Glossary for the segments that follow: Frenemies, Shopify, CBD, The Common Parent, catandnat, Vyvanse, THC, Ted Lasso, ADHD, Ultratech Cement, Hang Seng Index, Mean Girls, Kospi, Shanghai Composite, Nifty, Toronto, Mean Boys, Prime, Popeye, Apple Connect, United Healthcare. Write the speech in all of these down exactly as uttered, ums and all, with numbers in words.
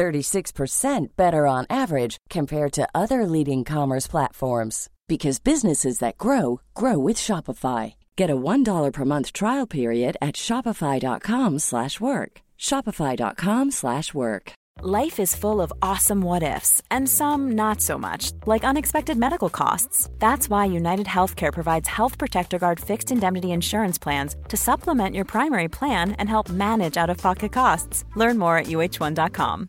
thirty-six percent better on average compared to other leading commerce platforms. Because businesses that grow, grow with Shopify. Get a one dollar per month trial period at shopify.com slash work. Shopify.com slash work. Life is full of awesome what-ifs, and some not so much, like unexpected medical costs. That's why United Healthcare provides Health Protector Guard fixed indemnity insurance plans to supplement your primary plan and help manage out-of-pocket costs. Learn more at U H one dot com.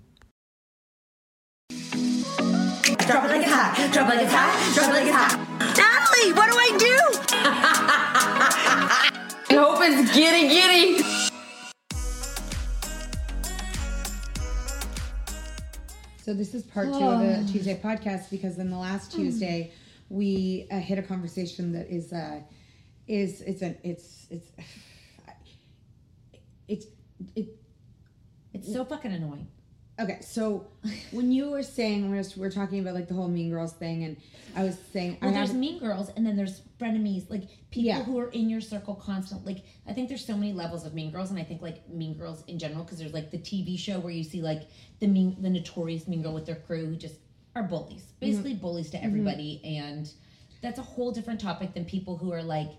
Drop it like it's hot, drop it like it's hot, drop it like it's hot. Natalie, what do I do? I hope it's giddy giddy. So this is part two oh. of a Tuesday podcast, because then the last Tuesday we uh, hit a conversation that is uh, is it's an it's it's it's it it's so fucking annoying. Okay, so when you were saying, we we're talking about like the whole Mean Girls thing, and I was saying... Well, I there's Mean Girls, and then there's frenemies, like people yeah. who are in your circle constantly. Like, I think there's so many levels of Mean Girls, and I think like Mean Girls in general, because there's like the T V show where you see like the mean, the notorious Mean Girl with their crew who just are bullies. Basically mm-hmm. bullies to everybody, mm-hmm. and that's a whole different topic than people who are like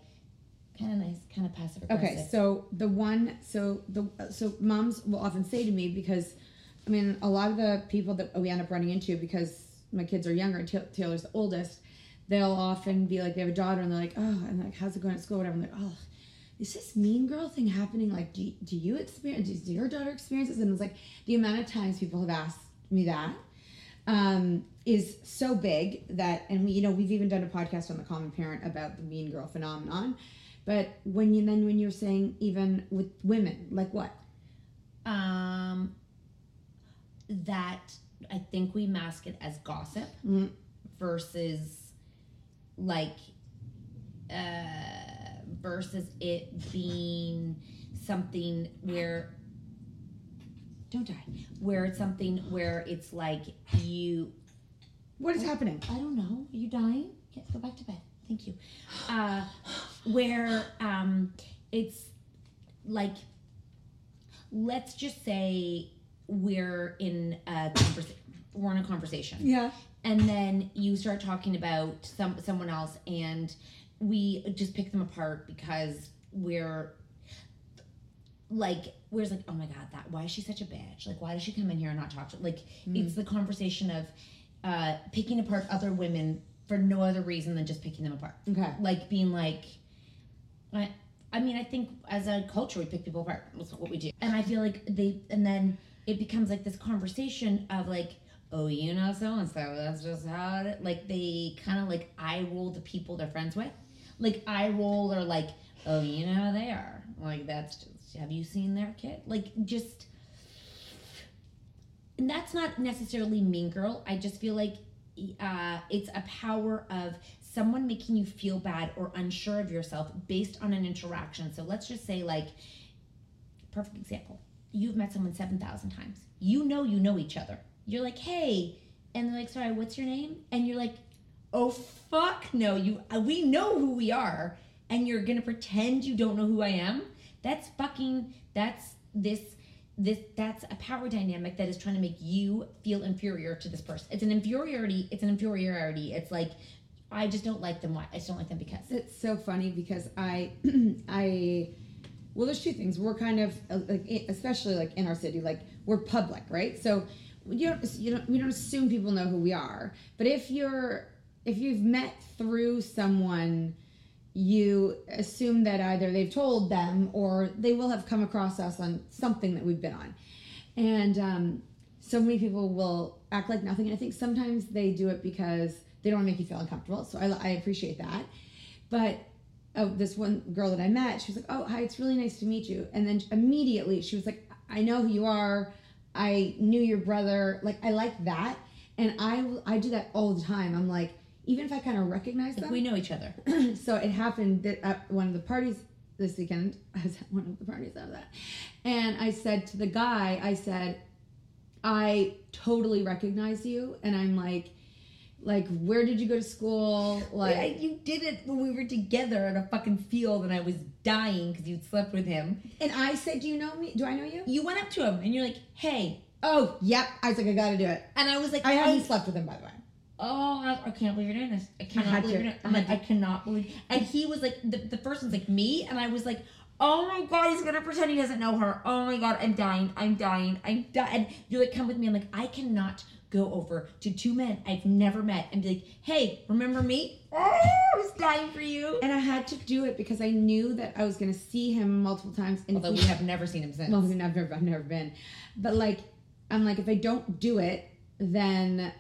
kind of nice, kind of passive aggressive. Okay, so the one... So, the, so moms will often say to me, because... I mean, a lot of the people that we end up running into, because my kids are younger, Taylor's the oldest, they'll often be like, they have a daughter, and they're like, oh, and like, how's it going at school, whatever, and they're like, oh, is this Mean Girl thing happening? Like, do you, do you experience, do your daughter experience this? And it's like, the amount of times people have asked me that um, is so big that, and we, you know, we've even done a podcast on The Common Parent about the Mean Girl phenomenon, but when you, then when you're saying even with women, like what? Um... That I think we mask it as gossip mm. versus like uh, versus it being something where don't die where it's something where it's like you what is I, happening I don't know are you dying yes, go back to bed thank you uh, where um, it's like, let's just say we're in a conversation, we're in a conversation. Yeah. And then you start talking about some someone else, and we just pick them apart because we're like, where's like, oh my God, that, why is she such a bitch? Like, why does she come in here and not talk to, like, mm. it's the conversation of uh, picking apart other women for no other reason than just picking them apart. Okay. Like, being like, I, I mean, I think as a culture, we pick people apart. That's what we do. And I feel like they, and then it becomes like this conversation of like, oh, you know, so-and-so, that's just how it, like, they kind of like eye roll the people they're friends with. Like, eye roll or like, oh, you know how they are. Like, that's just, have you seen their kid? Like, just, and that's not necessarily Mean Girl. I just feel like uh, it's a power of someone making you feel bad or unsure of yourself based on an interaction. So let's just say, like, perfect example. You've met someone seven thousand times. You know you know each other. You're like, hey, and they're like, sorry, what's your name? And you're like, oh, fuck no, you. we know who we are, and you're going to pretend you don't know who I am? That's fucking, that's this, this, that's a power dynamic that is trying to make you feel inferior to this person. It's an inferiority, it's an inferiority. It's like, I just don't like them, why? I just don't like them because. It's so funny because I, I, well, there's two things. We're kind of, like, especially like in our city, like we're public, right? So, You don't, you don't, we don't assume people know who we are, but if you're, if you've met through someone, you assume that either they've told them or they will have come across us on something that we've been on. And, um, so many people will act like nothing. And I think sometimes they do it because they don't want to make you feel uncomfortable. So I, I appreciate that. But oh, this one girl that I met, she was like, oh, hi, it's really nice to meet you. And then immediately she was like, I know who you are. I knew your brother. Like, I like that. And I, I do that all the time. I'm like, even if I kind of recognize like them. We know each other. So it happened that at one of the parties this weekend, I was at one of the parties out of that. And I said to the guy, I said, I totally recognize you. And I'm like, like, where did you go to school? Like, yeah, you did it when we were together at a fucking field and I was dying because you'd slept with him. And I said, do you know me? Do I know you? You went up to him and you're like, hey. Oh, yep. I was like, I gotta do it. And I was like, I haven't I... slept with him, by the way. Oh, I can't believe you're doing this. I cannot I believe to. you're doing this. I'm I like, to. I cannot believe. And he was like, the, the first one's like, me? And I was like, oh my God, he's gonna pretend he doesn't know her. Oh my God, I'm dying. I'm dying. I'm dying. And you're like, come with me. I'm like, I cannot go over to two men I've never met and be like, hey, remember me? Oh, I was dying for you. And I had to do it because I knew that I was going to see him multiple times. And although we have never seen him since. Well, we've never, I've never been. But like, I'm like, if I don't do it, then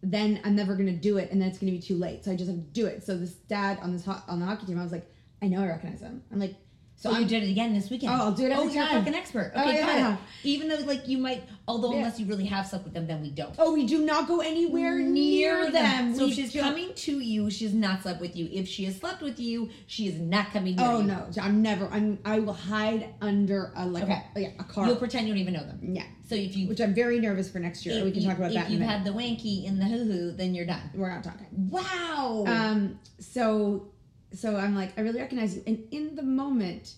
then I'm never going to do it. And then it's going to be too late. So I just have to do it. So this dad on this ho- on the hockey team, I was like, I know I recognize him. I'm like, so oh, I'm, you did it again this weekend. Oh, I'll do it every oh, time. Oh, you're a fucking expert. Okay, oh, yeah, yeah. Even though, like, you might, although yeah. unless you really have slept with them, then we don't. Oh, we do not go anywhere near, near them. them. So we if she's don't. coming to you, she's not slept with you. If she has slept with you, she is not coming near oh, you. Oh, no. I'm never, I'm, I will hide under a, like, okay. a, yeah, a car. You'll pretend you don't even know them. Yeah. So if you. Which I'm very nervous for next year. We can you, talk about if that If you had the wanky in the hoo-hoo, then you're done. We're not talking. Wow. Um. So... So I'm like, I really recognize you. And in the moment,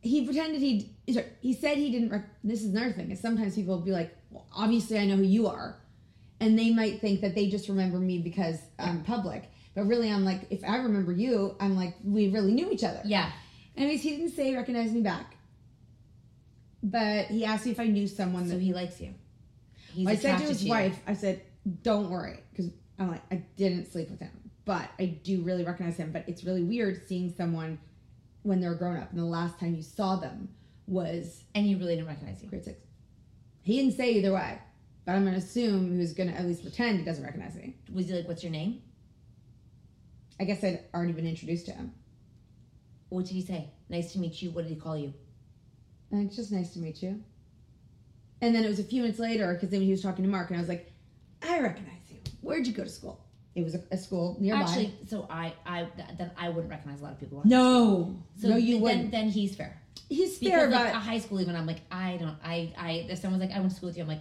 he pretended he, he said he didn't, rec- this is another thing, is sometimes people will be like, well, obviously I know who you are. And they might think that they just remember me because I'm public. But really I'm like, if I remember you, I'm like, we really knew each other. Yeah. Anyways, he didn't say he recognized me back. But he asked me if I knew someone. So that he likes you. He's well, I said to his to wife, I said, don't worry. Because I'm like, I didn't sleep with him. But I do really recognize him. But it's really weird seeing someone when they're grown up. And the last time you saw them was... And you really didn't recognize him. Grade six. He didn't say either way. But I'm going to assume he was going to at least pretend he doesn't recognize me. Was he like, what's your name? I guess I'd already been introduced to him. What did he say? Nice to meet you. What did he call you? I think it's just nice to meet you. And then it was a few minutes later, because then he was talking to Mark. And I was like, I recognize you. Where'd you go to school? It was a, a school nearby. Actually, so I, I, then I wouldn't recognize a lot of people. No, so no, you then, wouldn't. Then he's fair. He's fair, because, but like, a high school even. I'm like, I don't, I, I. If someone's like, I went to school with you, I'm like,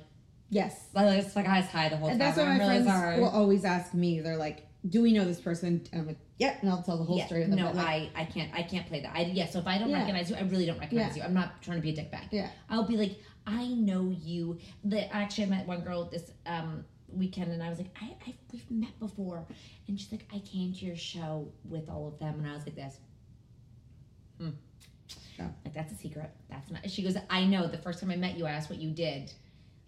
yes. Like, it's like I was high the whole and time. And that's why my really friends hard. will always ask me. They're like, do we know this person? And I'm like, yep. Yeah. And I'll tell the whole yeah. story. Of them, no, like, I, I can't, I can't play that. I, yeah. So if I don't yeah. recognize you, I really don't recognize yeah. you. I'm not trying to be a dickbag. Yeah. I'll be like, I know you. The actually, I met one girl this um. weekend and I was like, I, I we've met before, and she's like, I came to your show with all of them, and I was like, this. Mm. No. Like, that's a secret. That's not. She goes, I know. The first time I met you, I asked what you did.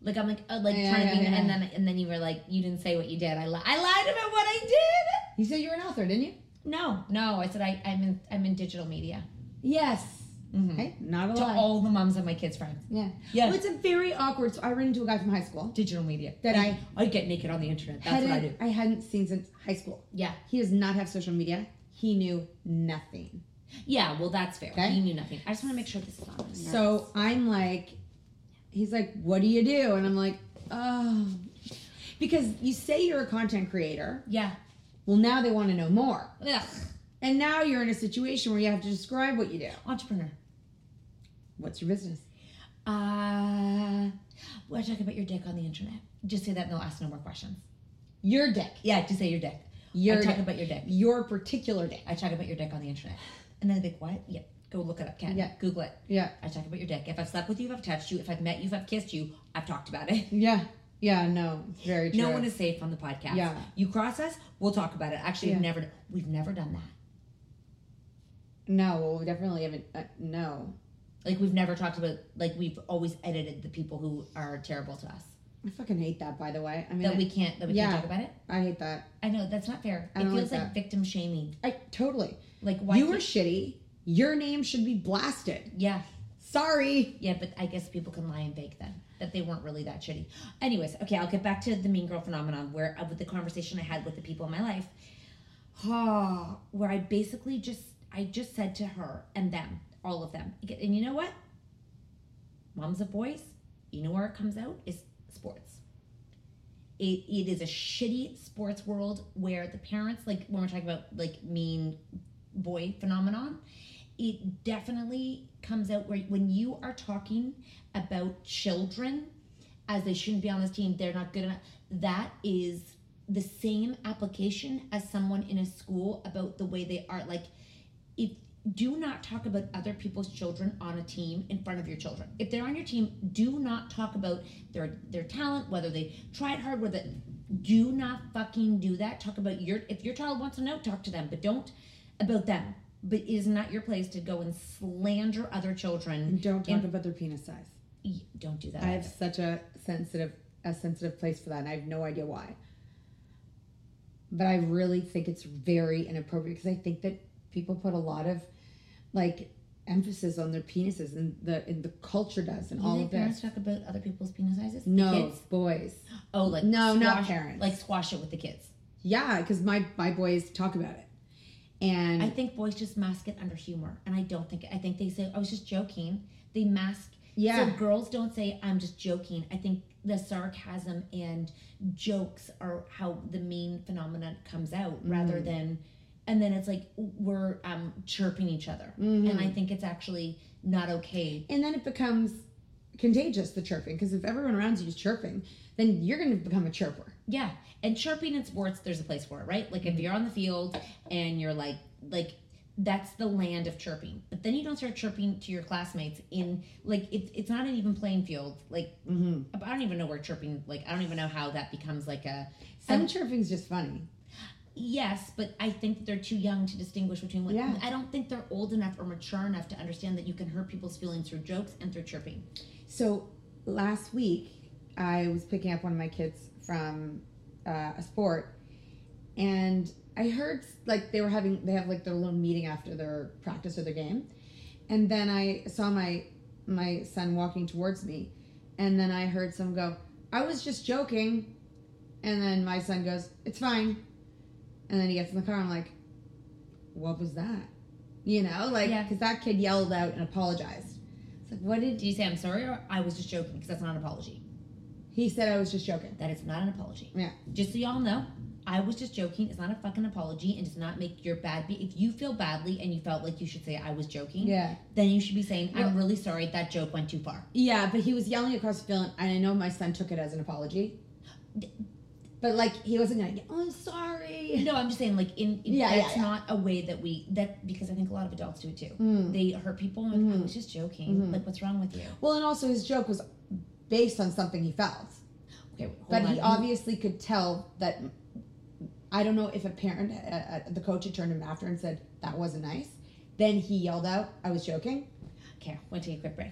Like, I'm like, oh, like yeah, trying yeah, to be, yeah, and yeah. then and then you were like, you didn't say what you did. I li- I lied about what I did. You said you were an author, didn't you? No, no. I said I, I'm in I'm in digital media. Yes. Mm-hmm. Okay, not a lot. To all the moms of my kids' friends. Yeah. Yeah. Well, it's a very awkward. So I ran into a guy from high school. Digital media. That I I get naked on the internet. That's what I do. I hadn't seen since high school. Yeah. He does not have social media. He knew nothing. Yeah, well, that's fair. Okay. He knew nothing. I just want to make sure this is honest. So I'm like, he's like, what do you do? And I'm like, oh. Because you say you're a content creator. Yeah. Well, now they want to know more. Yeah. And now you're in a situation where you have to describe what you do. Entrepreneur. What's your business? Uh, we're talking about your dick on the internet. Just say that and they'll ask no more questions. Your dick. Yeah, just say your dick. Your I talk dick. about your dick. Your particular dick. I talk about your dick on the internet. And then they're like, what? Yeah. Go look it up, Ken. Yeah. Google it. Yeah. I talk about your dick. If I've slept with you, if I've touched you, if I've met you, if I've kissed you, I've talked about it. Yeah. Yeah, no. Very true. No one is safe on the podcast. Yeah. You cross us, we'll talk about it. Actually, yeah. we've never we've never done that. No, we definitely haven't. Uh, no. Like, we've never talked about, like, we've always edited the people who are terrible to us. I fucking hate that, by the way. I mean, That we can't, that we yeah, can't talk about it? I hate that. I know, that's not fair. I it don't feels like, like victim shaming. I Totally. Like, why You were shitty. Your name should be blasted. Yeah. Sorry. Yeah, but I guess people can lie and fake then. That they weren't really that shitty. Anyways, okay, I'll get back to the Mean Girl phenomenon where, uh, with the conversation I had with the people in my life, oh, where I basically just, I just said to her and them, all of them. And you know what? Moms of boys, you know where it comes out? Is sports. It, it is a shitty sports world where the parents, like when we're talking about like mean boy phenomenon, it definitely comes out where when you are talking about children as they shouldn't be on this team, they're not good enough. That is the same application as someone in a school about the way they are. Like, if do not talk about other people's children on a team in front of your children. If they're on your team, do not talk about their their talent, whether they tried hard, whether do not fucking do that. Talk about your if your child wants to know, talk to them, but don't about them. But it is not your place to go and slander other children. And don't talk and, about their penis size. Don't do that. I have either. such a sensitive a sensitive place for that, and I have no idea why. But I really think it's very inappropriate because I think that people put a lot of, like, emphasis on their penises, and the and the culture does, and you all think of that. Parents talk about other people's penis sizes? No, kids? boys. Oh, like no, squash, not parents. Like squash it with the kids. Yeah, because my, my boys talk about it, and I think boys just mask it under humor, and I don't think I think they say I was just joking. They mask. Yeah. So girls don't say I'm just joking. I think the sarcasm and jokes are how the mean phenomenon comes out, mm. rather than. And then it's like we're um, chirping each other. Mm-hmm. And I think it's actually not okay. And then it becomes contagious, the chirping. Because if everyone around you is chirping, then you're going to become a chirper. Yeah. And chirping in sports, there's a place for it, right? Like, mm-hmm. if you're on the field and you're like, like, that's the land of chirping. But then you don't start chirping to your classmates in, like, it, it's not an even playing field. Like, mm-hmm. I don't even know where chirping, like, I don't even know how that becomes like a... Some, some chirping's just funny. Yes, but I think that they're too young to distinguish between what... Yeah. I don't think they're old enough or mature enough to understand that you can hurt people's feelings through jokes and through chirping. So, last week, I was picking up one of my kids from uh, a sport, and I heard, like, they were having... They have, like, their little meeting after their practice or their game, and then I saw my my son walking towards me, and then I heard someone go, I was just joking, and then my son goes, it's fine. And then he gets in the car, and I'm like, what was that? You know, like, because yeah. that kid yelled out and apologized. It's like, what did... Do you say I'm sorry or I was just joking? Because that's not an apology. He said I was just joking. That is not an apology. Yeah. Just so y'all know, I was just joking. It's not a fucking apology and does not make your bad... Be- if you feel badly and you felt like you should say I was joking, yeah. then you should be saying, I'm well, really sorry, that joke went too far. Yeah, but he was yelling across the field, and I know my son took it as an apology. D- But, like, he wasn't going to get, oh, I'm sorry. No, I'm just saying, like, in, in yeah, that's yeah, yeah. not a way that we, that because I think a lot of adults do it, too. Mm. They hurt people, and mm-hmm. I was just joking. Mm-hmm. Like, what's wrong with you? Well, and also his joke was based on something he felt. Okay, wait, hold But on. He obviously could tell that, I don't know if a parent, uh, the coach had turned him after and said, that wasn't nice. Then he yelled out, I was joking. care. We'll take a quick break.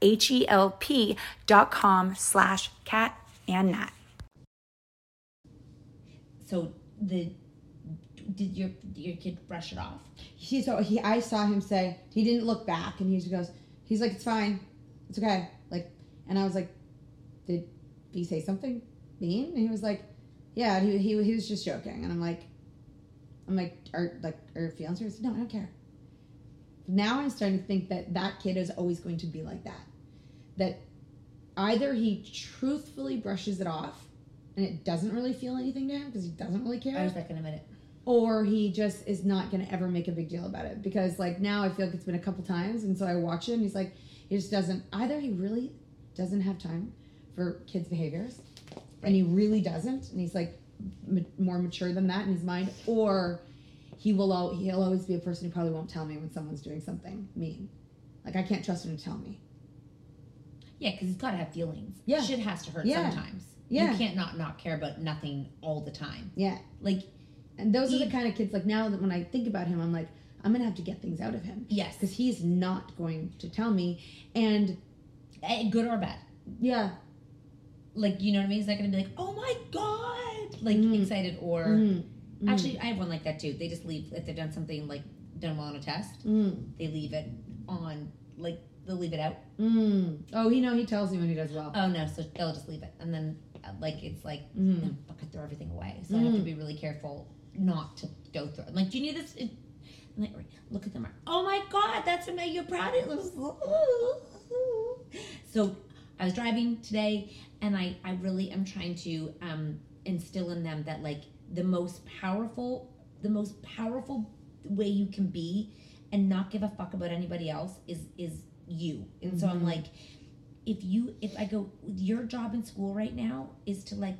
H E L P dot com slash catandnat. So the did your your kid brush it off? He so he I saw him say he didn't look back, and he just goes, he's like, it's fine, it's okay. Like, and I was like, did he say something mean? And he was like, yeah, he, he he was just joking. And I'm like, I'm like, are like are fiancé? No, I don't care. Now I'm starting to think that that kid is always going to be like that. That either he truthfully brushes it off, and it doesn't really feel anything to him because he doesn't really care. I was back in a minute. Or he just is not going to ever make a big deal about it, because like now I feel like it's been a couple times, and so I watch it, and he's like, he just doesn't. Either he really doesn't have time for kids' behaviors. And he really doesn't, and he's like m- more mature than that in his mind, or he will al- he'll always be a person who probably won't tell me when someone's doing something mean. Like, I can't trust him to tell me. Yeah, because he's got to have feelings. Yeah. Shit has to hurt yeah. sometimes. Yeah. You can't not not care about nothing all the time. Yeah. Like, and those he, are the kind of kids, like, now that when I think about him, I'm like, I'm going to have to get things out of him. Yes. Because he's not going to tell me, and... Good or bad. Yeah. Like, you know what I mean? He's not going to be like, oh my God, like mm. excited or, mm. Mm. actually I have one like that too. They just leave, if they've done something like done well on a test, mm. they leave it on, like they'll leave it out. Mm. Oh, you know, he tells me when he does well. Oh no, so they'll just leave it. And then like, it's like, mm. no, fuck, I throw everything away. So mm. I have to be really careful not to go through it. Like, do you need this? I'm like, look at the mark. Oh my God, that's amazing. You're proud of it. So I was driving today And I, I really am trying to um, instill in them that like the most powerful, the most powerful way you can be and not give a fuck about anybody else is, is you. And mm-hmm. so I'm like, if you, if I go, your job in school right now is to like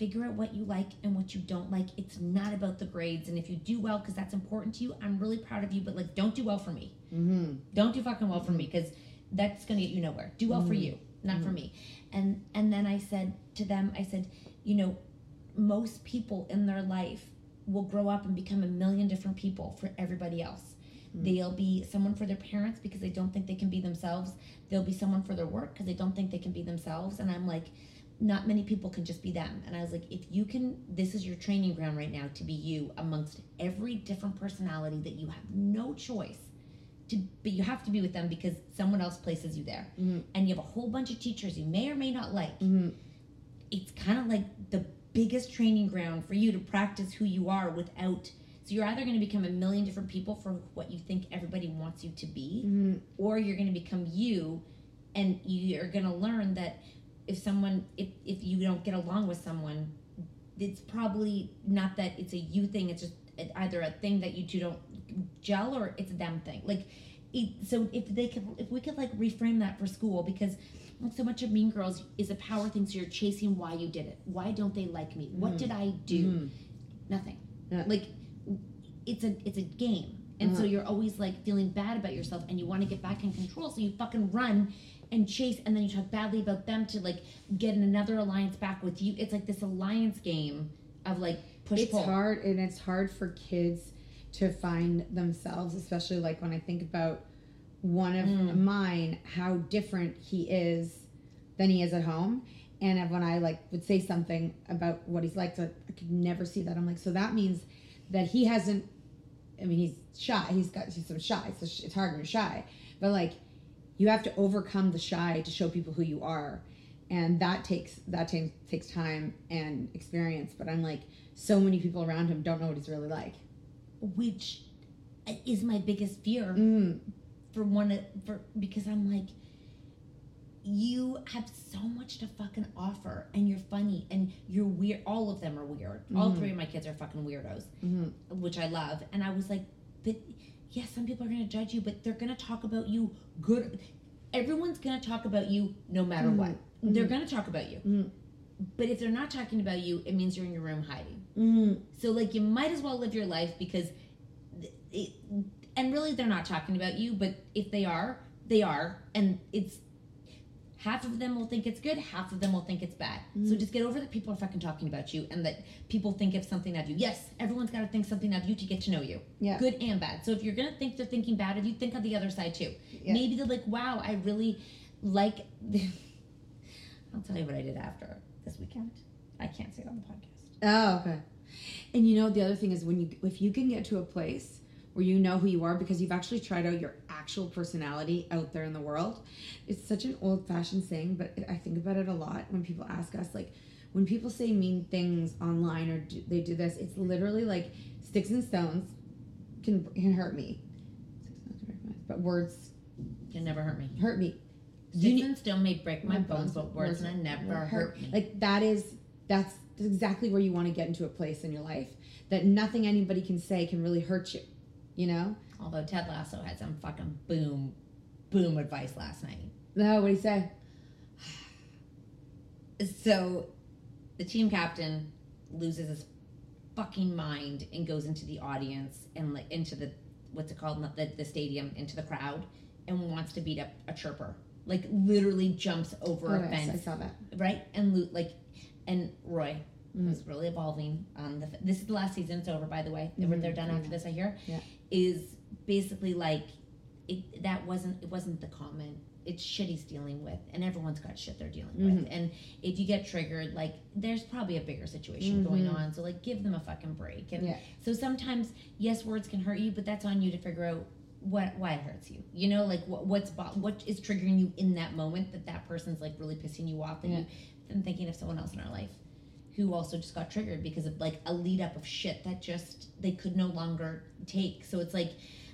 figure out what you like and what you don't like. It's not about the grades. And if you do well, because that's important to you, I'm really proud of you, but like, don't do well for me. Mm-hmm. Don't do fucking well for me, because that's going to get you nowhere. Do well mm-hmm. for you, not mm-hmm. for me. And, and then I said to them, I said, you know, most people in their life will grow up and become a million different people for everybody else. Mm-hmm. They'll be someone for their parents because they don't think they can be themselves. They'll be someone for their work because they don't think they can be themselves. And I'm like, not many people can just be them. And I was like, if you can, this is your training ground right now to be you amongst every different personality that you have no choice to, but you have to be with them because someone else places you there. Mm-hmm. And you have a whole bunch of teachers you may or may not like. Mm-hmm. It's kind of like the biggest training ground for you to practice who you are without, so you're either going to become a million different people for what you think everybody wants you to be, mm-hmm. or you're going to become you, and you're going to learn that if someone, if, if you don't get along with someone, it's probably not that it's a you thing, it's just either a thing that you two don't gel or it's a them thing. Like, it, so if they could, if we could like reframe that for school, because like so much of Mean Girls is a power thing, so you're chasing why you did it. Why don't they like me? What mm. did I do? Mm. Nothing. Yeah. Like, it's a it's a game. And uh-huh. so you're always like feeling bad about yourself and you want to get back in control, so you fucking run and chase, and then you talk badly about them to like get in another alliance back with you. It's like this alliance game of like push it's pull. It's hard, and it's hard for kids to find themselves, especially like when I think about one of mm. mine, how different he is than he is at home. And when I like would say something about what he's like, so I could never see that. I'm like, so that means that he hasn't, I mean, he's shy. He's got, he's so shy. So it's hard when you're shy, but like you have to overcome the shy to show people who you are. And that takes, that t- takes time and experience. But I'm like, so many people around him don't know what he's really like. Which is my biggest fear. Mm. For one, for because I'm like, you have so much to fucking offer, and you're funny, and you're weird. All of them are weird. Mm-hmm. All three of my kids are fucking weirdos, mm-hmm. which I love. And I was like, but yes, yeah, some people are gonna judge you, but they're gonna talk about you good. Everyone's gonna talk about you no matter mm-hmm. what. Mm-hmm. They're gonna talk about you. Mm-hmm. But if they're not talking about you, it means you're in your room hiding. Mm-hmm. So like, you might as well live your life because it. And really, they're not talking about you, but if they are, they are. And it's, half of them will think it's good, half of them will think it's bad. Mm. So just get over that people are fucking talking about you and that people think of something of you. Yes, everyone's got to think something of you to get to know you. Yeah. Good and bad. So if you're going to think they're thinking bad of you, think of the other side too. Yeah. Maybe they're like, wow, I really like... I'll tell you what I did after this weekend. I can't say it on the podcast. Oh, okay. And you know, the other thing is when you, if you can get to a place where you know who you are because you've actually tried out your actual personality out there in the world. It's such an old-fashioned saying, but I think about it a lot when people ask us, like, when people say mean things online or do, they do this, it's literally like, sticks and stones can, can hurt me. But words... can never hurt me. Hurt me. Sticks and stones may break my, my bones, bones, but words can never hurt, hurt me. Like, that is... that's exactly where you want to get into a place in your life. That nothing anybody can say can really hurt you. You know? Although Ted Lasso had some fucking boom, boom advice last night. No, oh, what'd he say? So, the team captain loses his fucking mind and goes into the audience and like into the, what's it called, not the, the stadium, into the crowd and wants to beat up a chirper. Like, literally jumps over oh, a yes, fence. I saw that. Right? And like, and Roy... Mm-hmm. It was really evolving. Um, the, this is the last season. It's over, by the way. Mm-hmm. They're done after this, I hear. Yeah. Is basically like it, that wasn't it wasn't the common. It's shit he's dealing with, and everyone's got shit they're dealing mm-hmm. with. And if you get triggered, like there's probably a bigger situation mm-hmm. going on. So like, give them a fucking break. And yeah. so sometimes, yes, words can hurt you, but that's on you to figure out what why it hurts you. You know, like what what's what is triggering you in that moment that that person's like really pissing you off, and yeah. you, I'm thinking of someone else in our life who also just got triggered because of like a lead up of shit that just they could no longer take. So it's like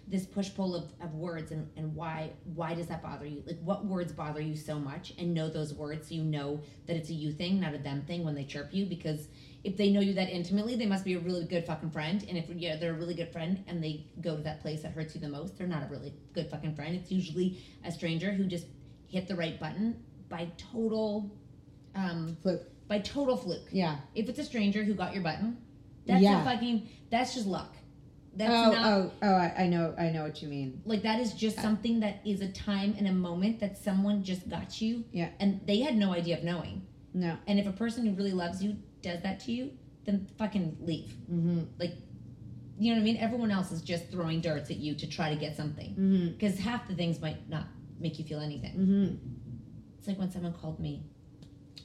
this push-pull of, of words, and, and why why does that bother you? Like, what words bother you so much? And know those words so you know that it's a you thing, not a them thing when they chirp you, because if they know you that intimately, they must be a really good fucking friend. And if yeah, they're a really good friend and they go to that place that hurts you the most, they're not a really good fucking friend. It's usually a stranger who just hit the right button by total... Um, fluke. By total fluke. Yeah. If it's a stranger who got your button, that's yeah. a fucking... That's just luck. That's oh, not, oh, oh, I, I know, I know what you mean. Like, that is just something that is a time and a moment that someone just got you. Yeah. And they had no idea of knowing. No. And if a person who really loves you does that to you, then fucking leave. Mm-hmm. Like, you know what I mean? Everyone else is just throwing darts at you to try to get something. Because mm-hmm. half the things might not make you feel anything. Mm-hmm. It's like when someone called me.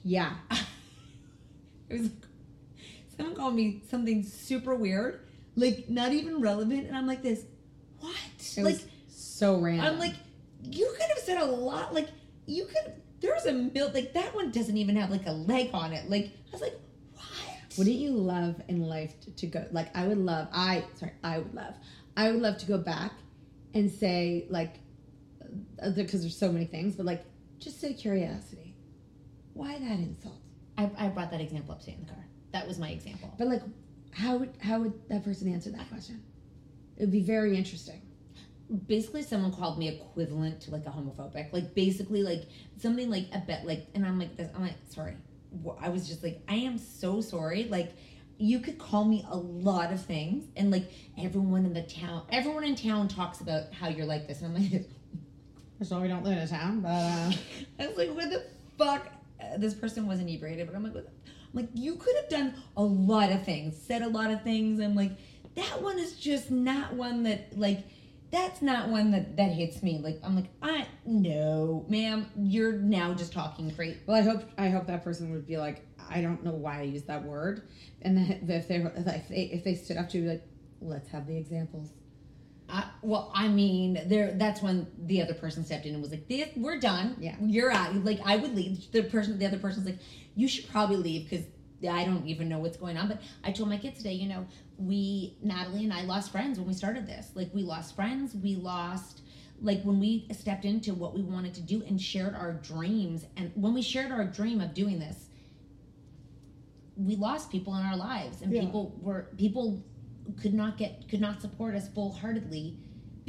Yeah. It was like, someone called me something super weird. Like, not even relevant. And I'm like this, what? It like was so random. I'm like, you could have said a lot. Like, you could, there's a mil, like, that one doesn't even have, like, a leg on it. Like, I was like, what? Wouldn't you love in life to, to go, like, I would love, I, sorry, I would love, I would love to go back and say, like, because there's so many things, but, like, just out of curiosity, why that insult? I, I brought that example up today in the car. That was my example. But, like, How would how would that person answer that question? It would be very interesting. Basically, someone called me equivalent to, like, a homophobic. Like, basically, like, something like a bit, like, and I'm like this. I'm like, sorry. I was just like, I am so sorry. Like, you could call me a lot of things. And, like, everyone in the town, everyone in town talks about how you're like this. And I'm like, that's why we don't live in a town. But, uh... I was like, what the fuck? This person was inebriated, but I'm like, what the Like, you could have done a lot of things, said a lot of things. I'm like, that one is just not one that, like, that's not one that, that hits me. Like, I'm like, I, no, ma'am, you're now just talking crazy. Well, I hope I hope that person would be like, I don't know why I used that word. And then if they if they, if they stood up to you, like, let's have the examples. I, well, I mean, there. That's when the other person stepped in and was like, this, we're done. Yeah. You're out. Like, I would leave. The person, the other person's like, you should probably leave because I don't even know what's going on. But I told my kids today, you know, we, Natalie and I lost friends when we started this. Like, we lost friends. We lost, like, when we stepped into what we wanted to do and shared our dreams. And when we shared our dream of doing this, we lost people in our lives. And yeah. people were, people... could not get could not support us full-heartedly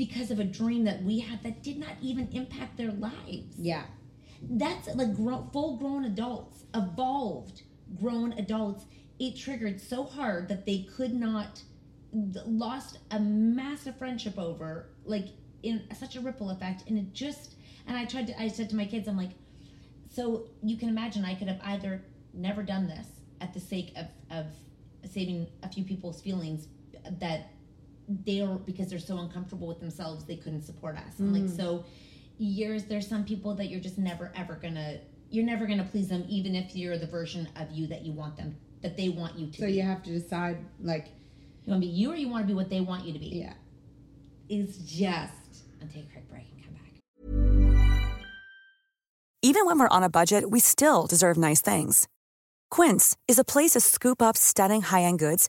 because of a dream that we had that did not even impact their lives. Yeah. That's like grown, full-grown adults, evolved grown adults. It triggered so hard that they could not lost a massive friendship over, like, in such a ripple effect. And it just, and I tried to I said to my kids, I'm like, so you can imagine I could have either never done this at the sake of of saving a few people's feelings that they are, because they're so uncomfortable with themselves, they couldn't support us. Mm. And like, so years, there's some people that you're just never, ever gonna, you're never gonna please them, even if you're the version of you that you want them, that they want you to so be. So you have to decide, like, you wanna be you or you wanna be what they want you to be. Yeah. It's just, I'll take a quick break and come back. Even when we're on a budget, we still deserve nice things. Quince is a place to scoop up stunning high-end goods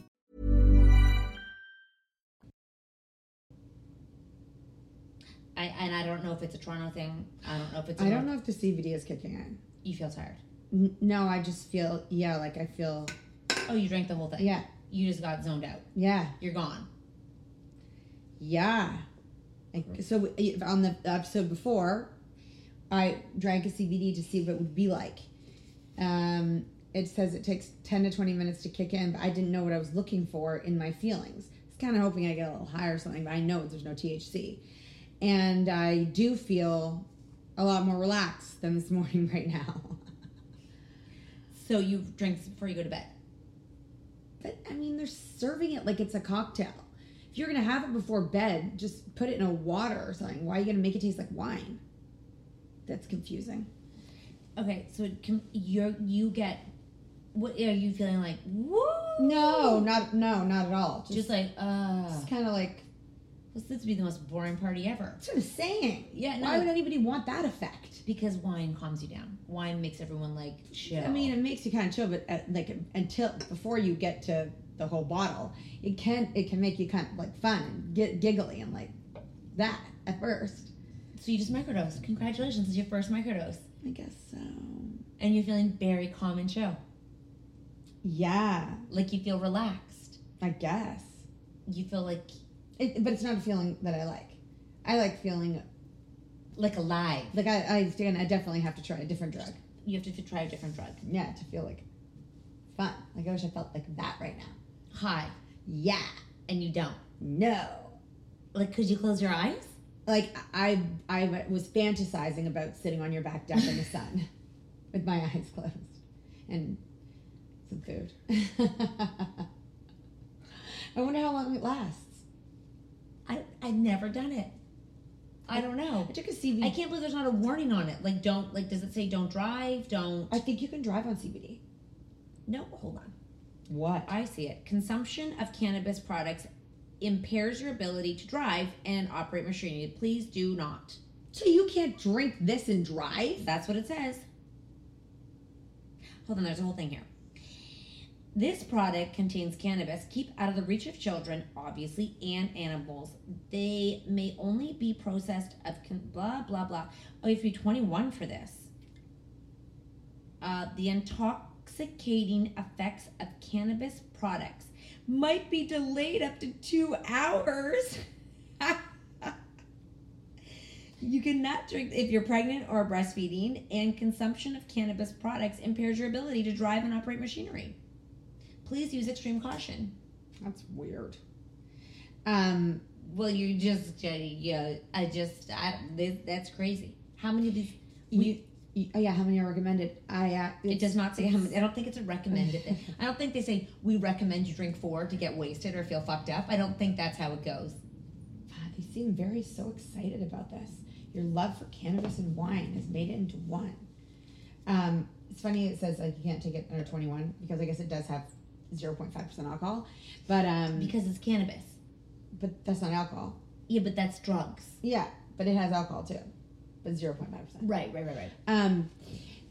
I, and I don't know if it's a Toronto thing. I don't know if it's... I don't know if the C B D is kicking in. You feel tired? N- no, I just feel... Yeah, like I feel... Oh, you drank the whole thing? Yeah. You just got zoned out? Yeah. You're gone? Yeah. Like, so on the episode before, I drank a C B D to see what it would be like. Um, it says it takes ten to twenty minutes to kick in, but I didn't know what I was looking for in my feelings. I was kind of hoping I get a little high or something, but I know there's no T H C. And I do feel a lot more relaxed than this morning right now. So you drink this before you go to bed? But, I mean, they're serving it like it's a cocktail. If you're going to have it before bed, just put it in a water or something. Why are you going to make it taste like wine? That's confusing. Okay, so it can, you're, you get... What, are you feeling like, woo? No, not, no, not at all. Just, just like, uh... It's kind of like... This would be the most boring party ever. That's what I'm saying. Yeah, no, why would anybody want that effect? Because wine calms you down. Wine makes everyone like chill. I mean, it makes you kind of chill, but uh, like until before you get to the whole bottle, it can it can make you kind of like fun and get giggly and like that at first. So you just microdose. Congratulations, it's your first microdose. I guess so. And you're feeling very calm and chill. Yeah, like you feel relaxed. I guess you feel like. It, but it's not a feeling that I like. I like feeling... Like alive. Like, I, I definitely have to try a different drug. You have to try a different drug. Yeah, to feel, like, fun. Like, I wish I felt like that right now. High. Yeah. And you don't? No. Like, could you close your eyes? Like, I I was fantasizing about sitting on your back deck in the sun with my eyes closed. And some food. I wonder how long it lasts. I, I've never done it. I don't know. I took a C B D. I can't believe there's not a warning on it. Like, don't, like, does it say don't drive, don't... I think you can drive on C B D. No, hold on. What? I see it. Consumption of cannabis products impairs your ability to drive and operate machinery. Please do not. So you can't drink this and drive? That's what it says. Hold on, there's a whole thing here. This product contains cannabis. Keep out of the reach of children, obviously, and animals. They may only be processed of con- blah, blah, blah. Oh, you have to be twenty-one for this. Uh, the intoxicating effects of cannabis products might be delayed up to two hours. You cannot drink if you're pregnant or breastfeeding, and consumption of cannabis products impairs your ability to drive and operate machinery. Please use extreme caution. That's weird. Um, well, you just, uh, yeah, I just, I, this, that's crazy. How many of these? We, you, you, oh yeah, how many are recommended? I. Uh, it does not say how many. I don't think it's a recommended thing. I don't think they say, we recommend you drink four to get wasted or feel fucked up. I don't think that's how it goes. Wow, they seem very so excited about this. Your love for cannabis and wine has made it into one. Um, it's funny it says like you can't take it under twenty-one because I guess it does have zero point five percent alcohol, but um because it's cannabis, but that's not alcohol. Yeah, but that's drugs. Yeah, but it has alcohol too, but zero point five percent. Right, right, right, right. Um,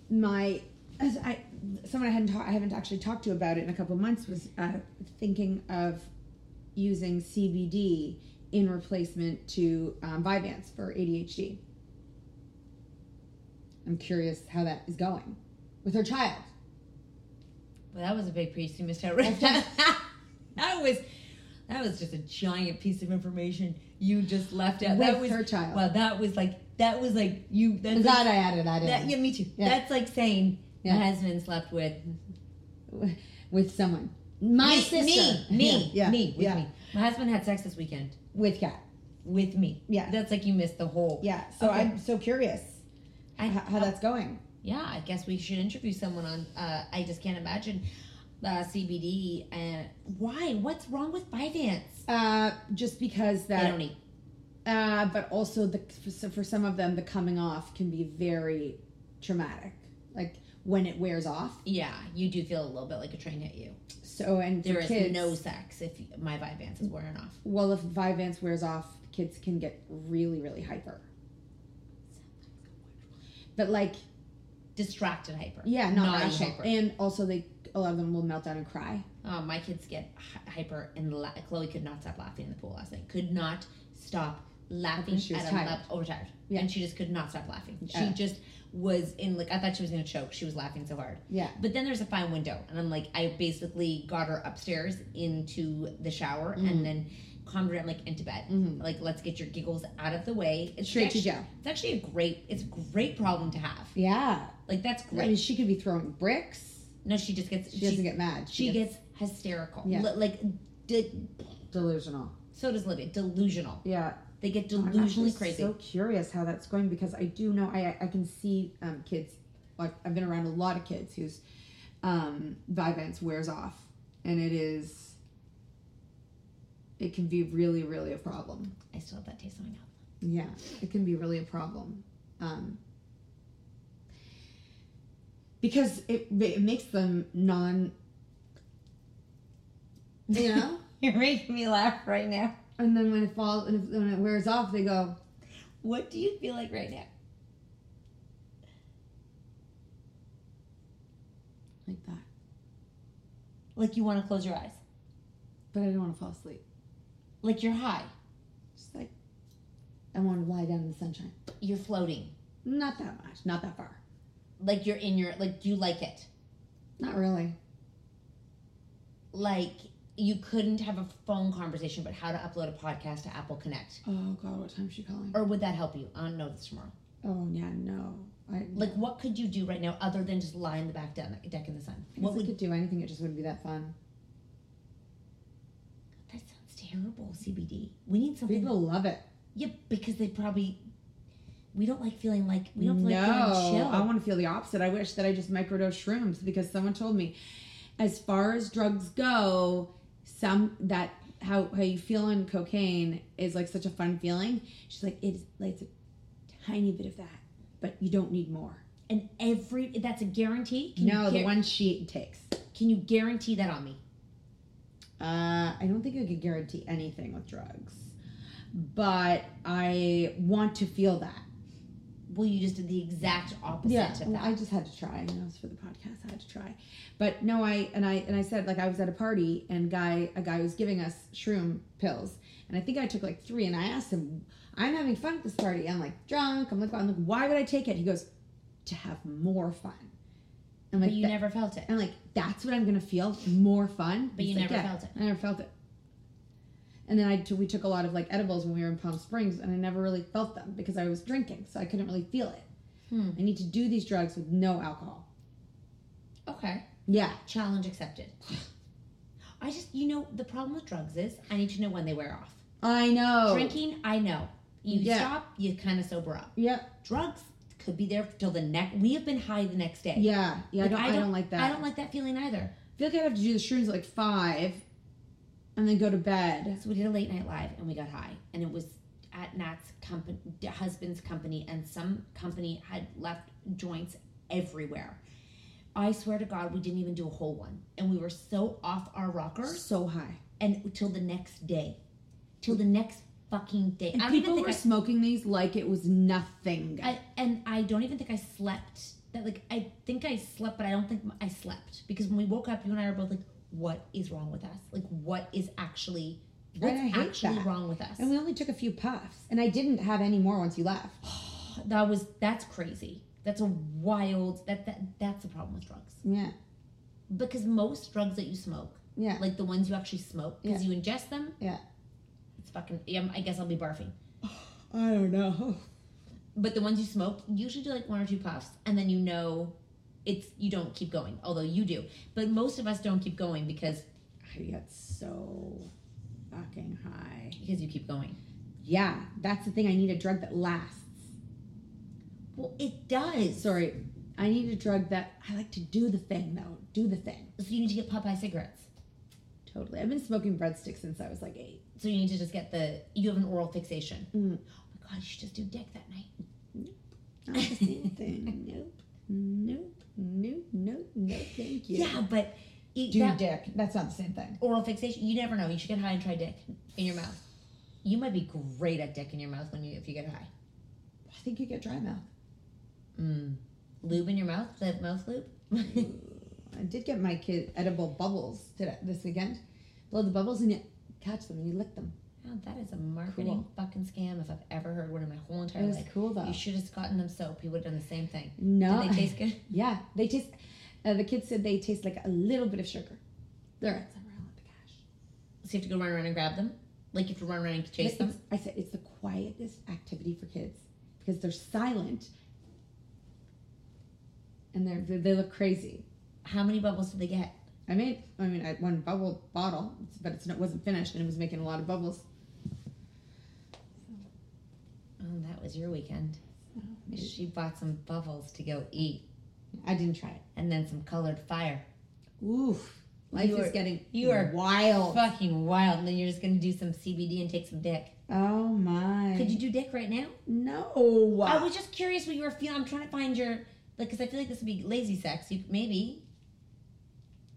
my I someone I hadn't ta- I haven't actually talked to about it in a couple of months was uh, thinking of using C B D in replacement to um, Vyvanse for A D H D. I'm curious how that is going with her child. Well, that was a big piece you missed out. That was, that was just a giant piece of information you just left out. With that was her child. Well, that was like that was like you. That's I'm glad like, I added that in. That, yeah, me too. Yeah. That's like saying yeah. my husband slept with, with someone. My me, sister. Me, me, yeah. me, with yeah. me. My husband had sex this weekend with Kat, with me. Yeah, that's like you missed the whole. Yeah. So okay. I'm so curious I, how, how that's going. Yeah, I guess we should interview someone on, uh, I just can't imagine. uh, C B D. And why? What's wrong with Vyvanse? Uh, just because that... They don't eat. Uh, but also, the for some of them, the coming off can be very traumatic. Like, when it wears off. Yeah, you do feel a little bit like a train hit you. So, and there for is kids, no sex if my Vyvanse is wearing off. Well, if Vyvanse wears off, kids can get really, really hyper. But, like... Distracted hyper. Yeah, not rational. And also, they a lot of them will melt down and cry. Oh, my kids get hyper, and la- Chloe could not stop laughing in the pool last night. Could not stop laughing she was at tired. a lap over tired. Yeah. And she just could not stop laughing. Yeah. She just was in, like, I thought she was going to choke. She was laughing so hard. Yeah. But then there's a fine window. And I'm like, I basically got her upstairs into the shower mm-hmm. and then calmed her down, like, into bed. Mm-hmm. Like, let's get your giggles out of the way. It's Straight actually, to Joe. It's actually a great, it's a great problem to have. Yeah. Like, that's great. I mean, she could be throwing bricks. No, she just gets... She, she doesn't get mad. She, she gets, gets hysterical. Yeah. L- like, de- delusional. So does Libby. Delusional. Yeah. They get delusionally I'm crazy. I'm so curious how that's going because I do know, I I can see um, kids, like I've been around a lot of kids whose um, Vyvanse wears off and it is, it can be really, really a problem. I still have that taste in my mouth. Yeah, it can be really a problem. Um, because it, it makes them non, you know? You're making me laugh right now. And then when it falls, and when it wears off, they go, what do you feel like right now? Like that. Like you want to close your eyes. But I don't want to fall asleep. Like you're high. Just like, I want to lie down in the sunshine. You're floating. Not that much. Not that far. Like you're in your, like, do you like it? Not really. Like... You couldn't have a phone conversation about how to upload a podcast to Apple Connect. Oh, God, what time is she calling? Or would that help you? I don't know this tomorrow. Oh, yeah, no. I, no. Like, what could you do right now other than just lie in the back deck in the sun? I what we could do anything. It just wouldn't be that fun. That sounds terrible, C B D. We need something. People love it. Yep, yeah, because they probably... We don't like feeling like... We don't feel no, like feeling chill. I want to feel the opposite. I wish that I just microdose shrooms because someone told me, as far as drugs go... Some that how how you feel on cocaine is like such a fun feeling. She's like it's like it's a tiny bit of that, but you don't need more. And every that's a guarantee. Can no, you, the one she takes. Can you guarantee that on me? Uh, I don't think I could guarantee anything with drugs, but I want to feel that. Well, you just did the exact opposite yeah, of that. I just had to try. And that was for the podcast. I had to try. But no, I and I and I said like I was at a party and guy a guy was giving us shroom pills. And I think I took like three and I asked him, I'm having fun at this party. I'm like drunk. I'm like, I'm like, why would I take it? He goes, to have more fun. I'm like, but you that, never felt it. I'm like, that's what I'm gonna feel, more fun. But He's you like, never yeah, felt it. I never felt it. And then I t- we took a lot of like edibles when we were in Palm Springs, and I never really felt them because I was drinking, so I couldn't really feel it. Hmm. I need to do these drugs with no alcohol. Okay. Yeah. Challenge accepted. I just, you know, the problem with drugs is I need to know when they wear off. I know. Drinking, I know. You yeah. stop, you kind of sober up. Yep. Drugs could be there till the next. We have been high the next day. Yeah. Yeah. Like, I, don't, I, don't, I don't like that. I don't like that feeling either. I feel like I'd have to do the shrooms at like five. And then go to bed. So we did a late night live and we got high. And it was at Nat's company, husband's company, and some company had left joints everywhere. I swear to God, we didn't even do a whole one. And we were so off our rocker. So high. And till the next day. Till the next fucking day. And I people were I, smoking these like it was nothing. I, and I don't even think I slept. That like I think I slept, but I don't think I slept. Because when we woke up, you and I were both like, what is wrong with us? Like, what is actually, what's actually that. wrong with us? And we only took a few puffs. And I didn't have any more once you left. that was, that's crazy. That's a wild, that, that that's the problem with drugs. Yeah. Because most drugs that you smoke, yeah, like the ones you actually smoke, because yeah. you ingest them, yeah, it's fucking, I guess I'll be barfing. I don't know. But the ones you smoke, you usually do like one or two puffs, and then you know... It's you don't keep going, although you do. But most of us don't keep going because I got so fucking high. Because you keep going. Yeah, that's the thing. I need a drug that lasts. Well, it does. Sorry, I need a drug that I like to do the thing, though. Do the thing. So you need to get Popeye cigarettes. Totally. I've been smoking breadsticks since I was like eight. So you need to just get the, you have an oral fixation. Mm. Oh my God, you should just do dick that night. Nope. Not the same thing. Nope. Nope. Nope. Nope. No, thank you. Yeah, but. It, do that, dick. That's not the same thing. Oral fixation. You never know. You should get high and try dick in your mouth. You might be great at dick in your mouth when you if you get high. I think you get dry mouth. Mm. Lube in your mouth? The mouth lube? I did get my kid edible bubbles today, this weekend. Blow the bubbles and you catch them and you lick them. Oh, that is a marketing cool. fucking scam if I've ever heard one in my whole entire life. It was life. Cool, though. You should have gotten them soap. You would have done the same thing. No. Did they taste good? Yeah. They taste... Uh, the kids said they taste like a little bit of sugar. They're at somewhere around the cash. So you have to go run around and grab them? Like you have to run around and chase them? I said it's the quietest activity for kids because they're silent and they're, they they look crazy. How many bubbles did they get? I made, I mean, I had one bubble bottle, but it's, it wasn't finished and it was making a lot of bubbles. Oh, that was your weekend. Oh, maybe. She bought some bubbles to go eat. I didn't try it. And then some colored fire. Oof. Life is getting you are wild. Fucking wild. And then you're just going to do some C B D and take some dick. Oh, my. Could you do dick right now? No. I was just curious what you were feeling. I'm trying to find your... like, because I feel like this would be lazy sex. You, maybe.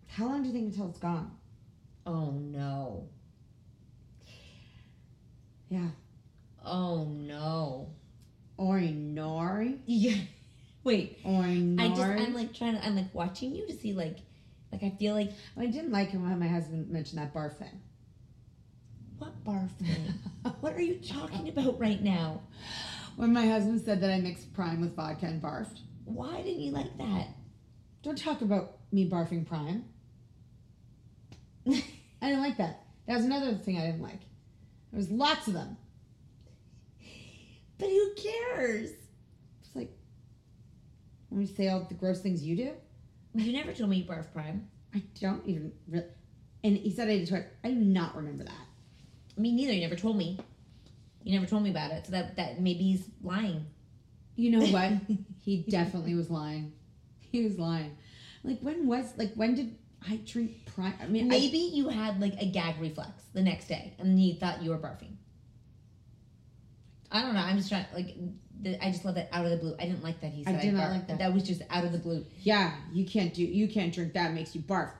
How long do you think until it's gone? Oh, no. Yeah. Oh, no. Ori nori? Yeah. Wait, Orinor. I just, I'm like trying to, I'm like watching you to see like, like I feel like. I didn't like him when my husband mentioned that barf thing. What barf thing? What are you talking about right now? When my husband said that I mixed Prime with vodka and barfed. Why didn't you like that? Don't talk about me barfing Prime. I didn't like that. That was another thing I didn't like. There was lots of them. But who cares? It's like. Let me say all the gross things you do. You never told me you barf Prime. I don't even really. And he said I did twice. I do not remember that. Me neither. You never told me. You never told me about it. So that, that maybe he's lying. You know what? He definitely was lying. He was lying. Like when was like when did I drink Prime? I mean, maybe I, you had like a gag reflex the next day, and you thought you were barfing. I don't know. I'm just trying like. I just love that out of the blue. I didn't like that he said I did not like that. That was just out of the blue. Yeah, you can't do, you can't drink that. It makes you barf.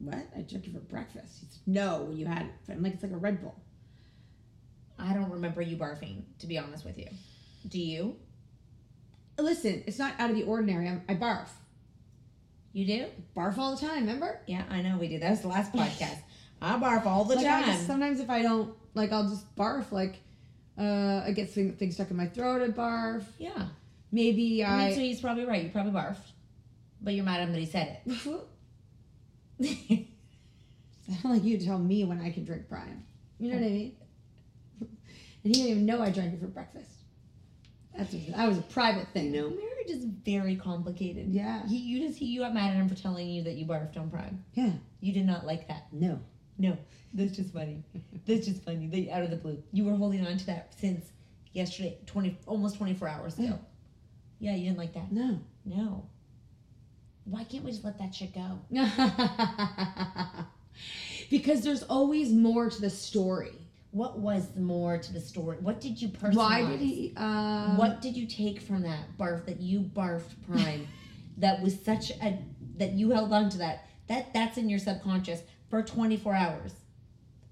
What? I drank it for breakfast. He said, no, when you had it. I'm like, it's like a Red Bull. I don't remember you barfing, to be honest with you. Do you? Listen, it's not out of the ordinary. I'm, I barf. You do? I barf all the time, remember? Yeah, I know we do. That was the last podcast. I barf all the like time. I just, sometimes if I don't, like, I'll just barf, like, Uh, I get things thing stuck in my throat. I barf. Yeah. Maybe I... I mean, so he's probably right. You probably barfed. But you're mad at him that he said it. I don't like you to tell me when I can drink Prime. You know what I mean? And he didn't even know I drank it for breakfast. That's what, that was a private thing. You know, marriage is very complicated. Yeah. He, you just he, you got mad at him for telling you that you barfed on Prime. Yeah. You did not like that. No. No, that's just funny. That's just funny. They, out of the blue. You were holding on to that since yesterday, twenty almost twenty-four hours ago. Yeah, you didn't like that. No. No. Why can't we just let that shit go? Because there's always more to the story. What was more to the story? What did you personalize? Why did he... Um... What did you take from that barf that you barfed Prime that was such a... that you held on to that? that that's in your subconscious. For twenty-four hours.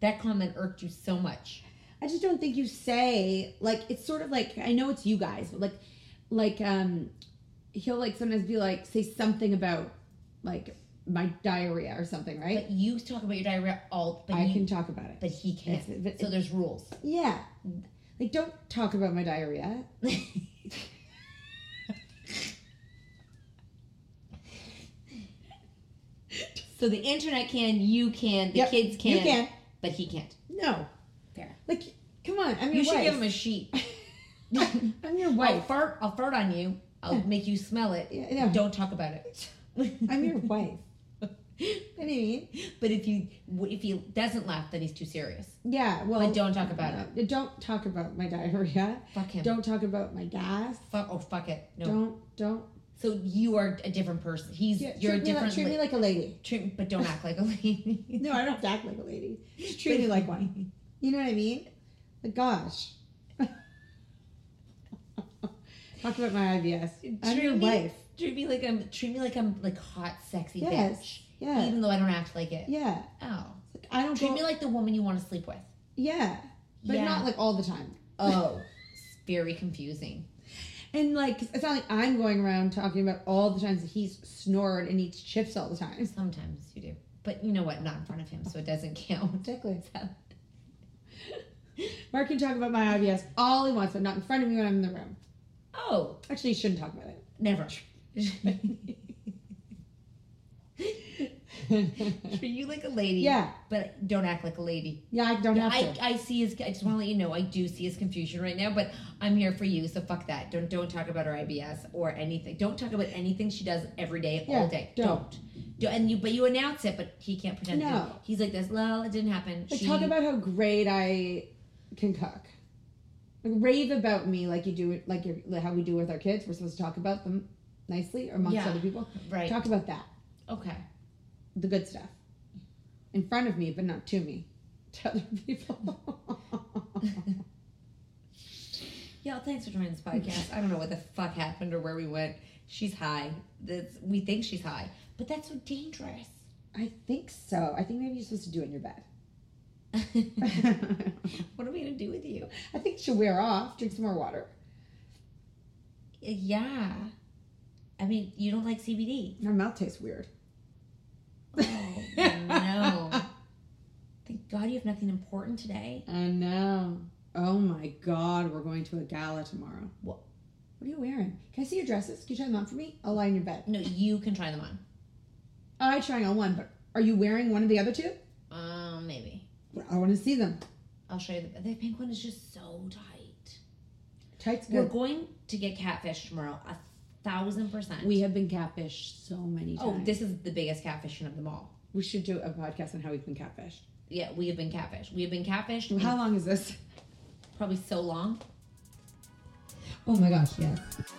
That comment irked you so much. I just don't think you say, like, it's sort of like, I know it's you guys, but like, like, um, he'll like sometimes be like, say something about like my diarrhea or something, right? But you talk about your diarrhea all, but I you, can talk about it. But he can't. But so there's rules. Yeah. Like, don't talk about my diarrhea. So the internet can, you can, the yep, kids can, you can, but he can't. No. Fair. Like, come on, I'm your wife. You should give him a sheet. I'm your wife. I'll fart, I'll fart on you. I'll yeah. make you smell it. Yeah, no. Don't talk about it. I'm your wife. What do you mean? But if you if he doesn't laugh, then he's too serious. Yeah, well. But don't talk about no, it. Don't talk about my diarrhea. Fuck him. Don't talk about my gas. Fuck, oh, fuck it. No. Don't, don't, So you are a different person. He's yeah, you're a different. Like, treat me like a lady. Treat, but don't act like a lady. No, I don't have to act like a lady. Just treat me like one. You know what I mean? Like, gosh. Talk about my I B S. Treat I'm your me, wife. Treat me like I'm. Treat me like I'm like hot, sexy yes, bitch. Yeah. Even though I don't act like it. Yeah. Oh. Like, I don't. Treat go, me like the woman you want to sleep with. Yeah. But yeah. Not like all the time. Oh, it's very confusing. And, like, it's not like I'm going around talking about all the times that he's snored and eats chips all the time. Sometimes you do. But you know what? Not in front of him, so it doesn't count. Exactly. So. Mark can talk about my I B S all he wants, but not in front of me when I'm in the room. Oh. Actually, you shouldn't talk about it. Never. Treat you like a lady. Yeah. But don't act like a lady. Yeah, I don't have I, to. I see his, I just want to let you know, I do see his confusion right now, but I'm here for you, so fuck that. Don't don't talk about her I B S or anything. Don't talk about anything she does every day, yeah, all day. Don't. don't. don't. And you, but you announce it, but he can't pretend. No. To. He's like this, well, it didn't happen. Like, she, talk about how great I can cook. Like, rave about me like you do, like, you're, like how we do with our kids. We're supposed to talk about them nicely or amongst yeah, other people. Right. Talk about that. Okay. The good stuff. In front of me, but not to me. To other people. Y'all, thanks for joining this podcast. I don't know what the fuck happened or where we went. She's high. That's, we think she's high. But that's so dangerous. I think so. I think maybe you're supposed to do it in your bed. What are we going to do with you? I think she'll wear off. Drink some more water. Yeah. I mean, you don't like C B D. Her mouth tastes weird. Oh, no. Thank God you have nothing important today. I know. Oh, my God. We're going to a gala tomorrow. What? What are you wearing? Can I see your dresses? Can you try them on for me? I'll lie in your bed. No, you can try them on. I try on one, but are you wearing one of the other two? Um, uh, maybe. I want to see them. I'll show you. The, the pink one is just so tight. Tight's good. We're going to get catfish tomorrow. I Thousand percent. We have been catfished so many times. Oh, this is the biggest catfishing of them all. We should do a podcast on how we've been catfished. Yeah, we have been catfished. We have been catfished. Well, how long is this? Probably so long. Oh my gosh, yes.